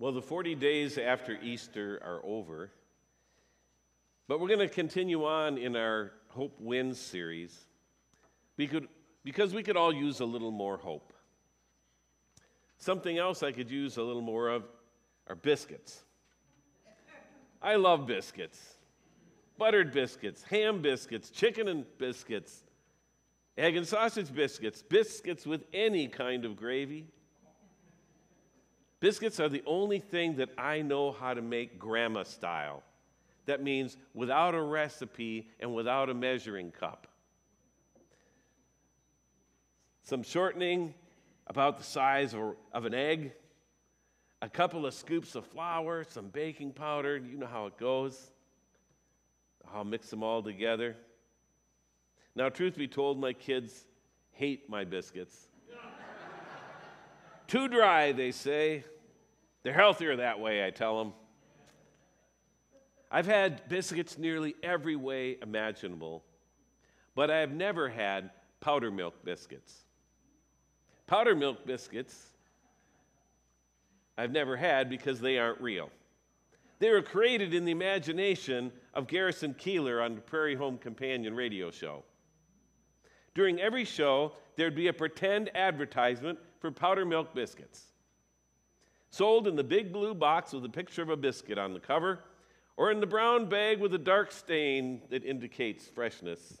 Well, the 40 days after Easter are over, but we're going to continue on in our Hope Wins series because we could all use a little more hope. Something else I could use a little more of are biscuits. I love biscuits. Buttered biscuits, ham biscuits, chicken and biscuits, egg and sausage biscuits, biscuits with any kind of gravy. Biscuits are the only thing that I know how to make grandma style. That means without a recipe and without a measuring cup. Some shortening about the size of an egg, a couple of scoops of flour, some baking powder, you know how it goes. I'll mix them all together. Now, truth be told, my kids hate my biscuits. Too dry, they say. They're healthier that way, I tell them. I've had biscuits nearly every way imaginable, but I have never had powder milk biscuits. Powder milk biscuits I've never had because they aren't real. They were created in the imagination of Garrison Keillor on the Prairie Home Companion radio show. During every show, there'd be a pretend advertisement for powder milk biscuits, sold in the big blue box with a picture of a biscuit on the cover, or in the brown bag with a dark stain that indicates freshness,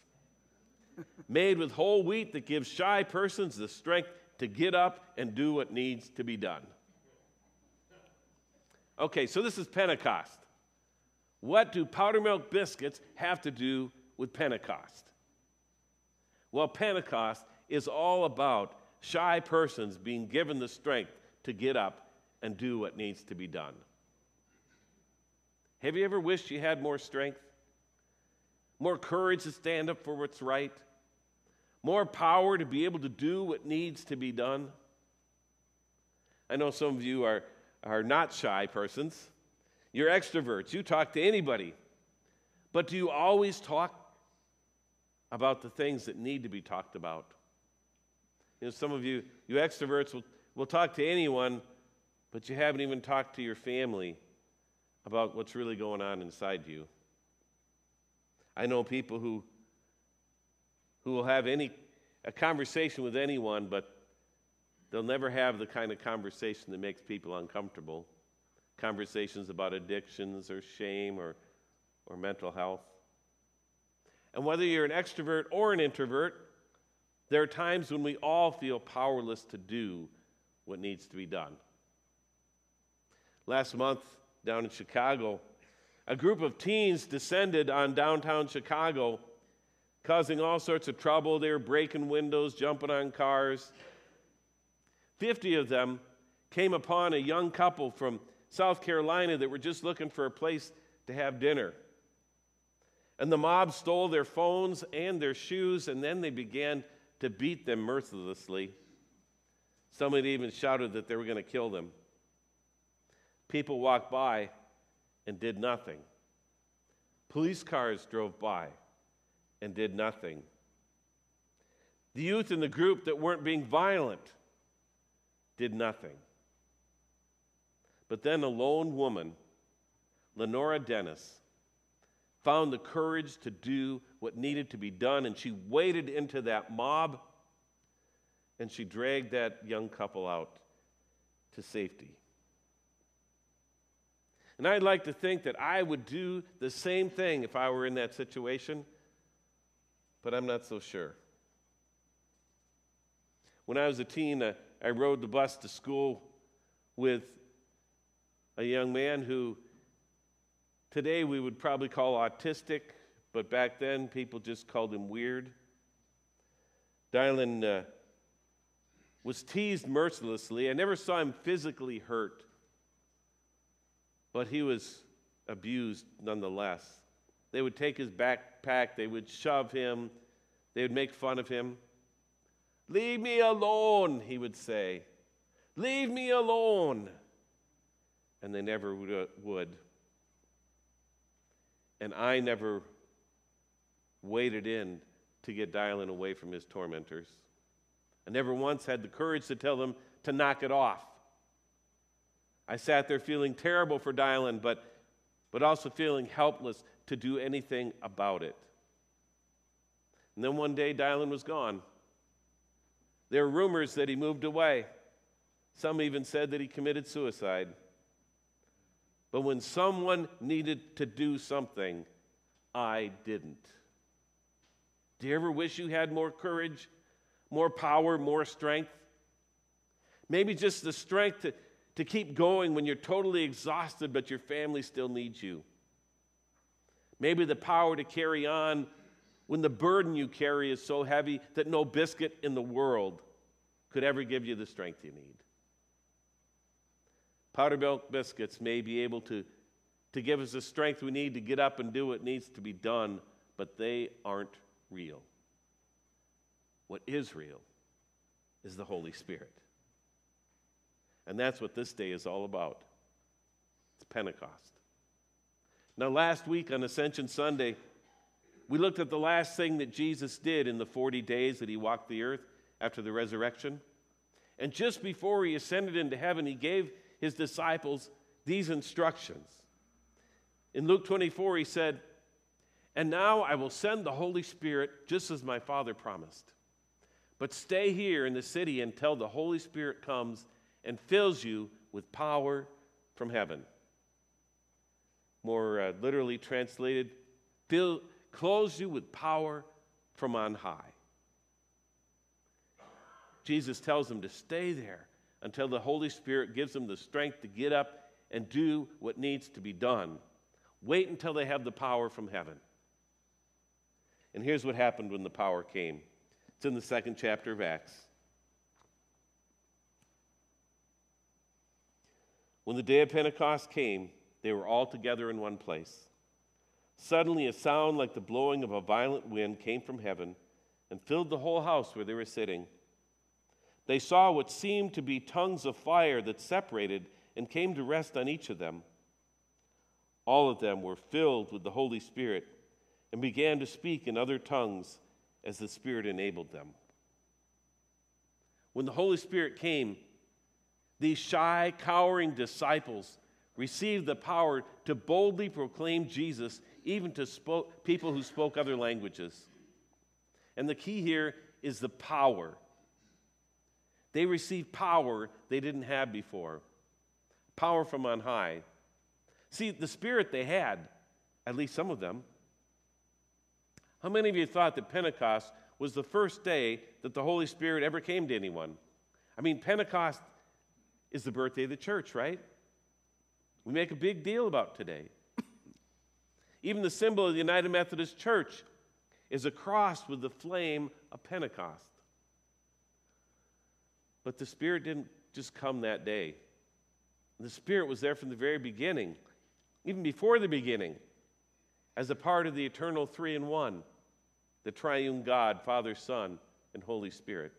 made with whole wheat that gives shy persons the strength to get up and do what needs to be done. Okay, so this is Pentecost. What do powder milk biscuits have to do with Pentecost? Well, Pentecost is all about shy persons being given the strength to get up and do what needs to be done. Have you ever wished you had more strength? More courage to stand up for what's right? More power to be able to do what needs to be done? I know some of you are not shy persons. You're extroverts. You talk to anybody. But do you always talk about the things that need to be talked about? You know, some of you extroverts will talk to anyone, but you haven't even talked to your family about what's really going on inside you. I know people who will have a conversation with anyone, but they'll never have the kind of conversation that makes people uncomfortable. Conversations about addictions or shame or mental health. And whether you're an extrovert or an introvert, there are times when we all feel powerless to do what needs to be done. Last month, down in Chicago, a group of teens descended on downtown Chicago, causing all sorts of trouble. They were breaking windows, jumping on cars. 50 of them came upon a young couple from South Carolina that were just looking for a place to have dinner. And the mob stole their phones and their shoes, and then they began to beat them mercilessly. Somebody even shouted that they were going to kill them. People walked by and did nothing. Police cars drove by and did nothing. The youth in the group that weren't being violent did nothing. But then a lone woman, Lenora Dennis, found the courage to do what needed to be done, and she waded into that mob, and she dragged that young couple out to safety. And I'd like to think that I would do the same thing if I were in that situation, but I'm not so sure. When I was a teen, I rode the bus to school with a young man who today we would probably call autistic, but back then people just called him weird. Dylan was teased mercilessly. I never saw him physically hurt, but he was abused nonetheless. They would take his backpack, they would shove him, they would make fun of him. "Leave me alone," he would say. "Leave me alone." And they never would. And I never waded in to get Dylan away from his tormentors. I never once had the courage to tell them to knock it off. I sat there feeling terrible for Dylan, but also feeling helpless to do anything about it. And then one day, Dylan was gone. There were rumors that he moved away. Some even said that he committed suicide. But when someone needed to do something, I didn't. Do you ever wish you had more courage, more power, more strength? Maybe just the strength to keep going when you're totally exhausted, but your family still needs you. Maybe the power to carry on when the burden you carry is so heavy that no biscuit in the world could ever give you the strength you need. Powder milk biscuits may be able to give us the strength we need to get up and do what needs to be done, but they aren't real. What is real is the Holy Spirit. And that's what this day is all about. It's Pentecost. Now, last week on Ascension Sunday, we looked at the last thing that Jesus did in the 40 days that he walked the earth after the resurrection. And just before he ascended into heaven, he gave his disciples these instructions. In Luke 24, he said, "And now I will send the Holy Spirit, just as my Father promised. But stay here in the city until the Holy Spirit comes and fills you with power from heaven." More literally translated, clothes you with power from on high. Jesus tells them to stay there until the Holy Spirit gives them the strength to get up and do what needs to be done. Wait until they have the power from heaven. And here's what happened when the power came. It's in the 2nd chapter of Acts. When the day of Pentecost came, they were all together in one place. Suddenly a sound like the blowing of a violent wind came from heaven and filled the whole house where they were sitting. They saw what seemed to be tongues of fire that separated and came to rest on each of them. All of them were filled with the Holy Spirit and began to speak in other tongues as the Spirit enabled them. When the Holy Spirit came, these shy, cowering disciples received the power to boldly proclaim Jesus even to people who spoke other languages. And the key here is the power. They received power they didn't have before. Power from on high. See, the Spirit they had, at least some of them. How many of you thought that Pentecost was the first day that the Holy Spirit ever came to anyone? I mean, Pentecost is the birthday of the church, right? We make a big deal about today. Even the symbol of the United Methodist Church is a cross with the flame of Pentecost. But the Spirit didn't just come that day. The Spirit was there from the very beginning. Even before the beginning, as a part of the eternal three in one, the triune God, Father, Son, and Holy Spirit.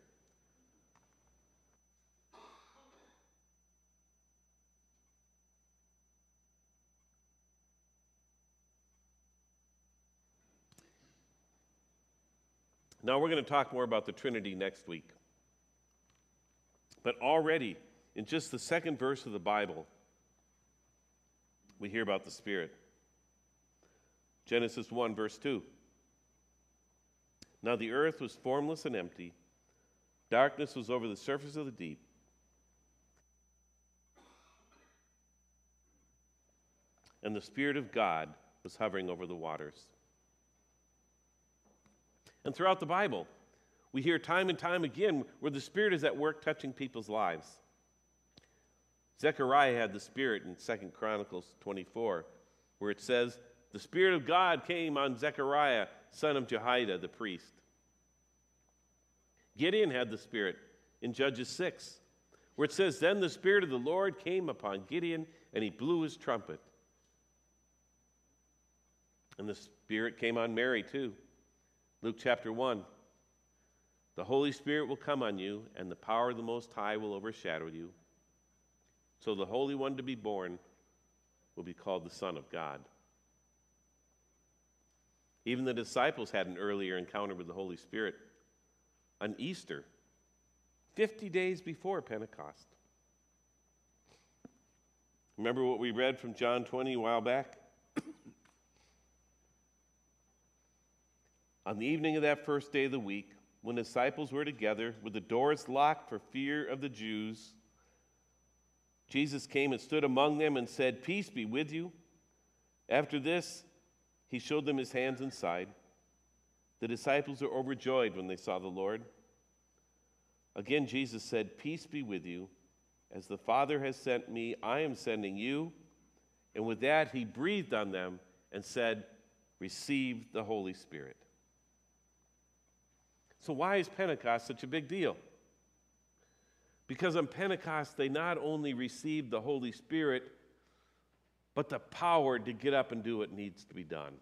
Now we're going to talk more about the Trinity next week. But already, in just the 2nd verse of the Bible, we hear about the Spirit. Genesis 1, verse 2. Now the earth was formless and empty. Darkness was over the surface of the deep. And the Spirit of God was hovering over the waters. And throughout the Bible, we hear time and time again where the Spirit is at work touching people's lives. Zechariah had the Spirit in 2 Chronicles 24, where it says, "The Spirit of God came on Zechariah, son of Jehoiada, the priest." Gideon had the Spirit in Judges 6, where it says, "Then the Spirit of the Lord came upon Gideon, and he blew his trumpet." And the Spirit came on Mary, too. Luke chapter 1, "The Holy Spirit will come on you, and the power of the Most High will overshadow you. So the Holy One to be born will be called the Son of God." Even the disciples had an earlier encounter with the Holy Spirit on Easter, 50 days before Pentecost. Remember what we read from John 20 a while back? On the evening of that first day of the week, when the disciples were together with the doors locked for fear of the Jews, Jesus came and stood among them and said, "Peace be with you." After this, he showed them his hands and side. The disciples were overjoyed when they saw the Lord. Again, Jesus said, "Peace be with you. As the Father has sent me, I am sending you." And with that, he breathed on them and said, "Receive the Holy Spirit." So why is Pentecost such a big deal? Because on Pentecost, they not only received the Holy Spirit, but the power to get up and do what needs to be done.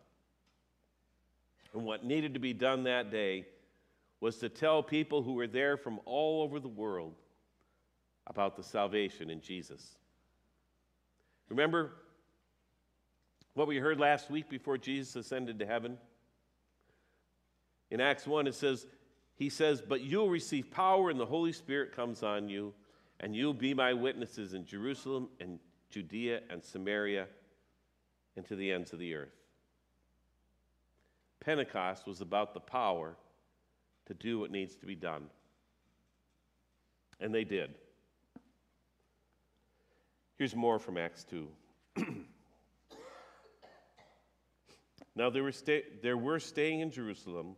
And what needed to be done that day was to tell people who were there from all over the world about the salvation in Jesus. Remember what we heard last week before Jesus ascended to heaven? In Acts 1, it says, he says, "But you'll receive power and the Holy Spirit comes on you, and you'll be my witnesses in Jerusalem and Judea and Samaria and to the ends of the earth." Pentecost was about the power to do what needs to be done. And they did. Here's more from Acts 2. Now there were staying in Jerusalem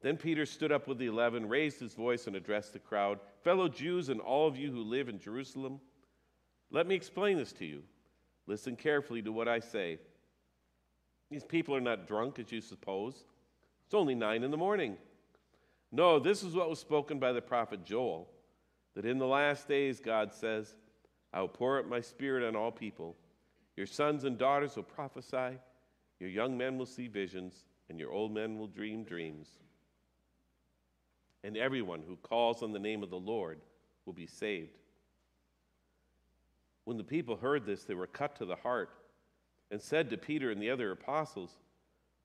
Then Peter stood up with the 11, raised his voice, and addressed the crowd, "Fellow Jews and all of you who live in Jerusalem, let me explain this to you. Listen carefully to what I say. These people are not drunk, as you suppose. It's only 9 a.m. No, this is what was spoken by the prophet Joel, that in the last days, God says, I will pour out my spirit on all people. Your sons and daughters will prophesy, your young men will see visions, and your old men will dream dreams. And everyone who calls on the name of the Lord will be saved." When the people heard this, they were cut to the heart and said to Peter and the other apostles,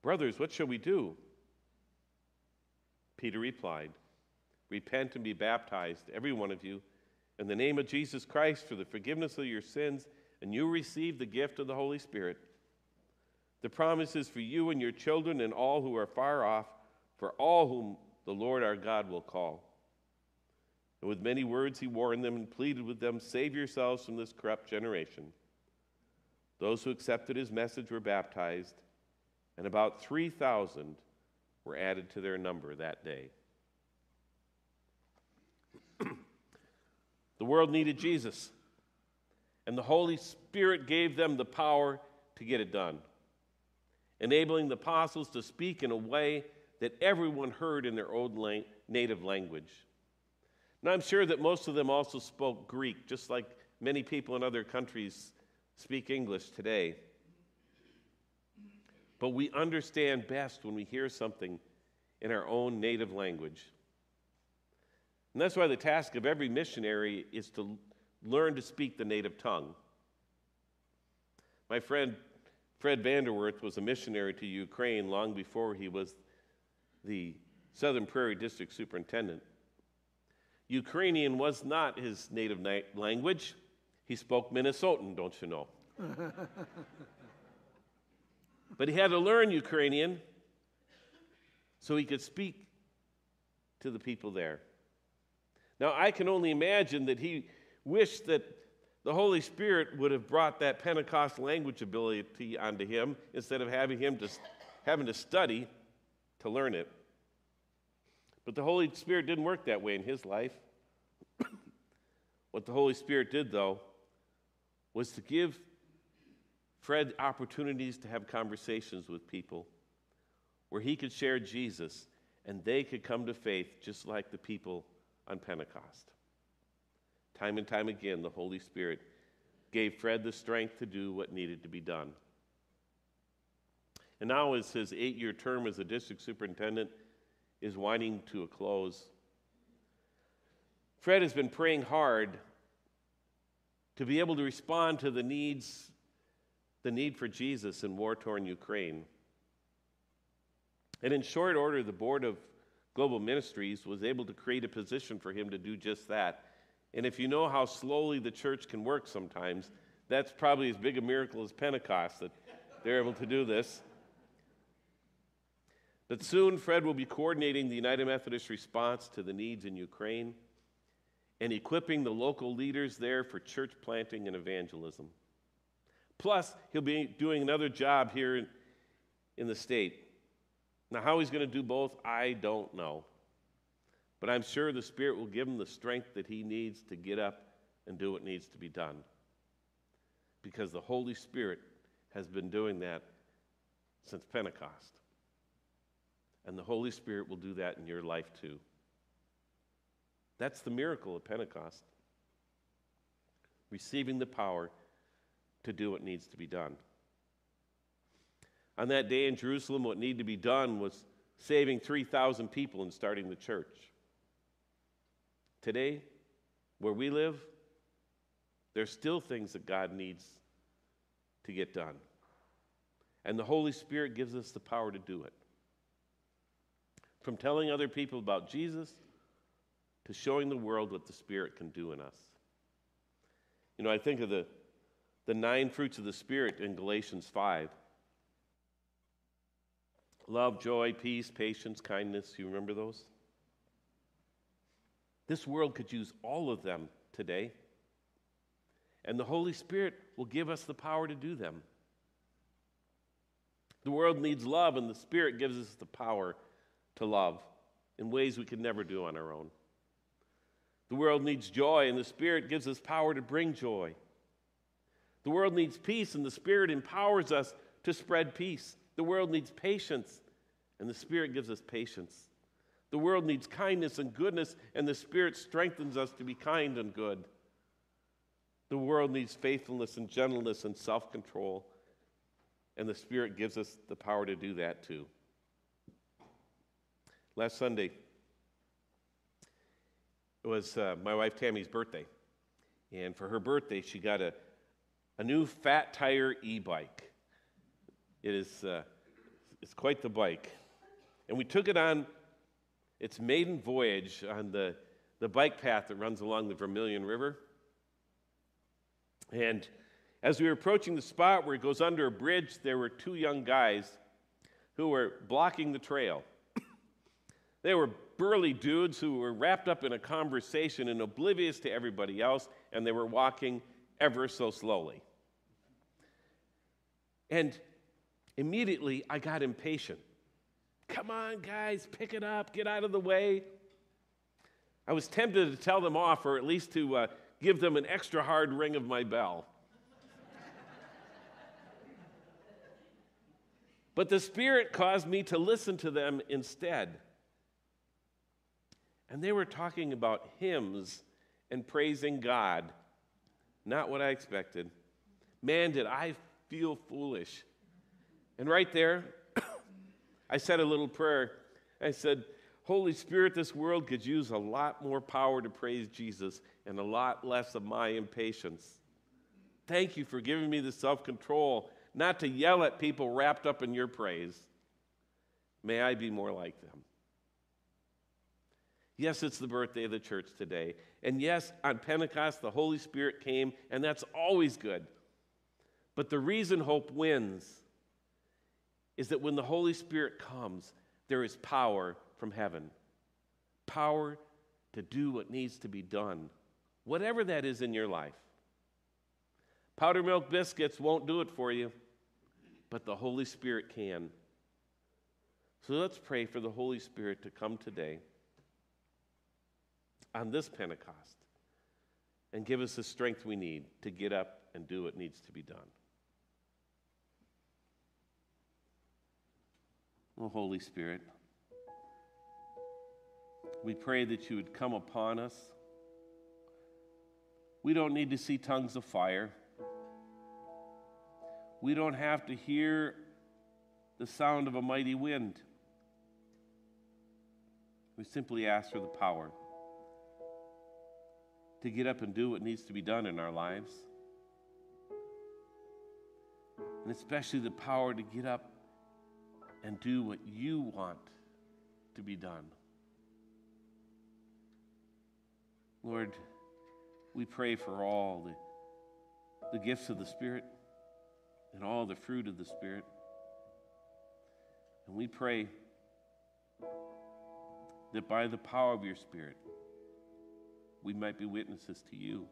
"Brothers, what shall we do?" Peter replied, "Repent and be baptized, every one of you, in the name of Jesus Christ for the forgiveness of your sins, and you receive the gift of the Holy Spirit. The promise is for you and your children and all who are far off, for all whom the Lord our God will call." And with many words he warned them and pleaded with them, "Save yourselves from this corrupt generation." Those who accepted his message were baptized, and about 3,000 were added to their number that day. The world needed Jesus, and the Holy Spirit gave them the power to get it done, enabling the apostles to speak in a way that everyone heard in their own native language. Now, I'm sure that most of them also spoke Greek, just like many people in other countries speak English today. But we understand best when we hear something in our own native language. And that's why the task of every missionary is to learn to speak the native tongue. My friend Fred Vanderwerth was a missionary to Ukraine long before he was the Southern Prairie District Superintendent. Ukrainian was not his native language. He spoke Minnesotan, don't you know? But he had to learn Ukrainian so he could speak to the people there. Now, I can only imagine that he wished that the Holy Spirit would have brought that Pentecost language ability onto him instead of having to study to learn it. But the Holy Spirit didn't work that way in his life. What the Holy Spirit did, though, was to give Fred opportunities to have conversations with people where he could share Jesus and they could come to faith just like the people on Pentecost. Time and time again, the Holy Spirit gave Fred the strength to do what needed to be done. And now as his 8-year term as the district superintendent is winding to a close, Fred has been praying hard to be able to respond to the need for Jesus in war-torn Ukraine. And in short order, the Board of Global Ministries was able to create a position for him to do just that. And if you know how slowly the church can work sometimes, that's probably as big a miracle as Pentecost that they're able to do this. But soon, Fred will be coordinating the United Methodist response to the needs in Ukraine and equipping the local leaders there for church planting and evangelism. Plus, he'll be doing another job here in the state. Now, how he's going to do both, I don't know. But I'm sure the Spirit will give him the strength that he needs to get up and do what needs to be done. Because the Holy Spirit has been doing that since Pentecost. And the Holy Spirit will do that in your life too. That's the miracle of Pentecost. Receiving the power to do what needs to be done. On that day in Jerusalem, what needed to be done was saving 3,000 people and starting the church. Today, where we live, there's still things that God needs to get done. And the Holy Spirit gives us the power to do it. From telling other people about Jesus to showing the world what the Spirit can do in us. You know, I think of the 9 fruits of the Spirit in Galatians 5. Love, joy, peace, patience, kindness. You remember those? This world could use all of them today. And the Holy Spirit will give us the power to do them. The world needs love, and the Spirit gives us the power to love in ways we could never do on our own. The world needs joy, and the Spirit gives us power to bring joy. The world needs peace, and the Spirit empowers us to spread peace. The world needs patience, and the Spirit gives us patience. The world needs kindness and goodness, and the Spirit strengthens us to be kind and good. The world needs faithfulness and gentleness and self-control, and the Spirit gives us the power to do that too. Last Sunday, it was my wife Tammy's birthday, and for her birthday, she got a new Fat Tire e-bike. It is it's quite the bike, and we took it on its maiden voyage on the bike path that runs along the Vermilion River. And as we were approaching the spot where it goes under a bridge, there were 2 young guys who were blocking the trail. They were burly dudes who were wrapped up in a conversation and oblivious to everybody else, and they were walking ever so slowly. And immediately I got impatient. Come on, guys, pick it up, get out of the way. I was tempted to tell them off, or at least to give them an extra hard ring of my bell. But the Spirit caused me to listen to them instead. And they were talking about hymns and praising God. Not what I expected. Man, did I feel foolish. And right there, I said a little prayer. I said, Holy Spirit, this world could use a lot more power to praise Jesus and a lot less of my impatience. Thank you for giving me the self-control not to yell at people wrapped up in your praise. May I be more like them. Yes, it's the birthday of the church today. And yes, on Pentecost, the Holy Spirit came, and that's always good. But the reason hope wins is that when the Holy Spirit comes, there is power from heaven, power to do what needs to be done, whatever that is in your life. Powder milk biscuits won't do it for you, but the Holy Spirit can. So let's pray for the Holy Spirit to come today on this Pentecost and give us the strength we need to get up and do what needs to be done. Oh, Holy Spirit, we pray that you would come upon us. We don't need to see tongues of fire. We don't have to hear the sound of a mighty wind. We simply ask for the power to get up and do what needs to be done in our lives. And especially the power to get up and do what you want to be done. Lord, we pray for all the gifts of the Spirit and all the fruit of the Spirit. And we pray that by the power of your Spirit, we might be witnesses to you.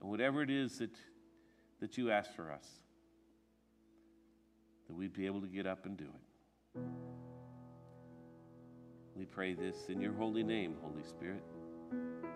And whatever it is that you ask for us, that we'd be able to get up and do it. We pray this in your holy name, Holy Spirit.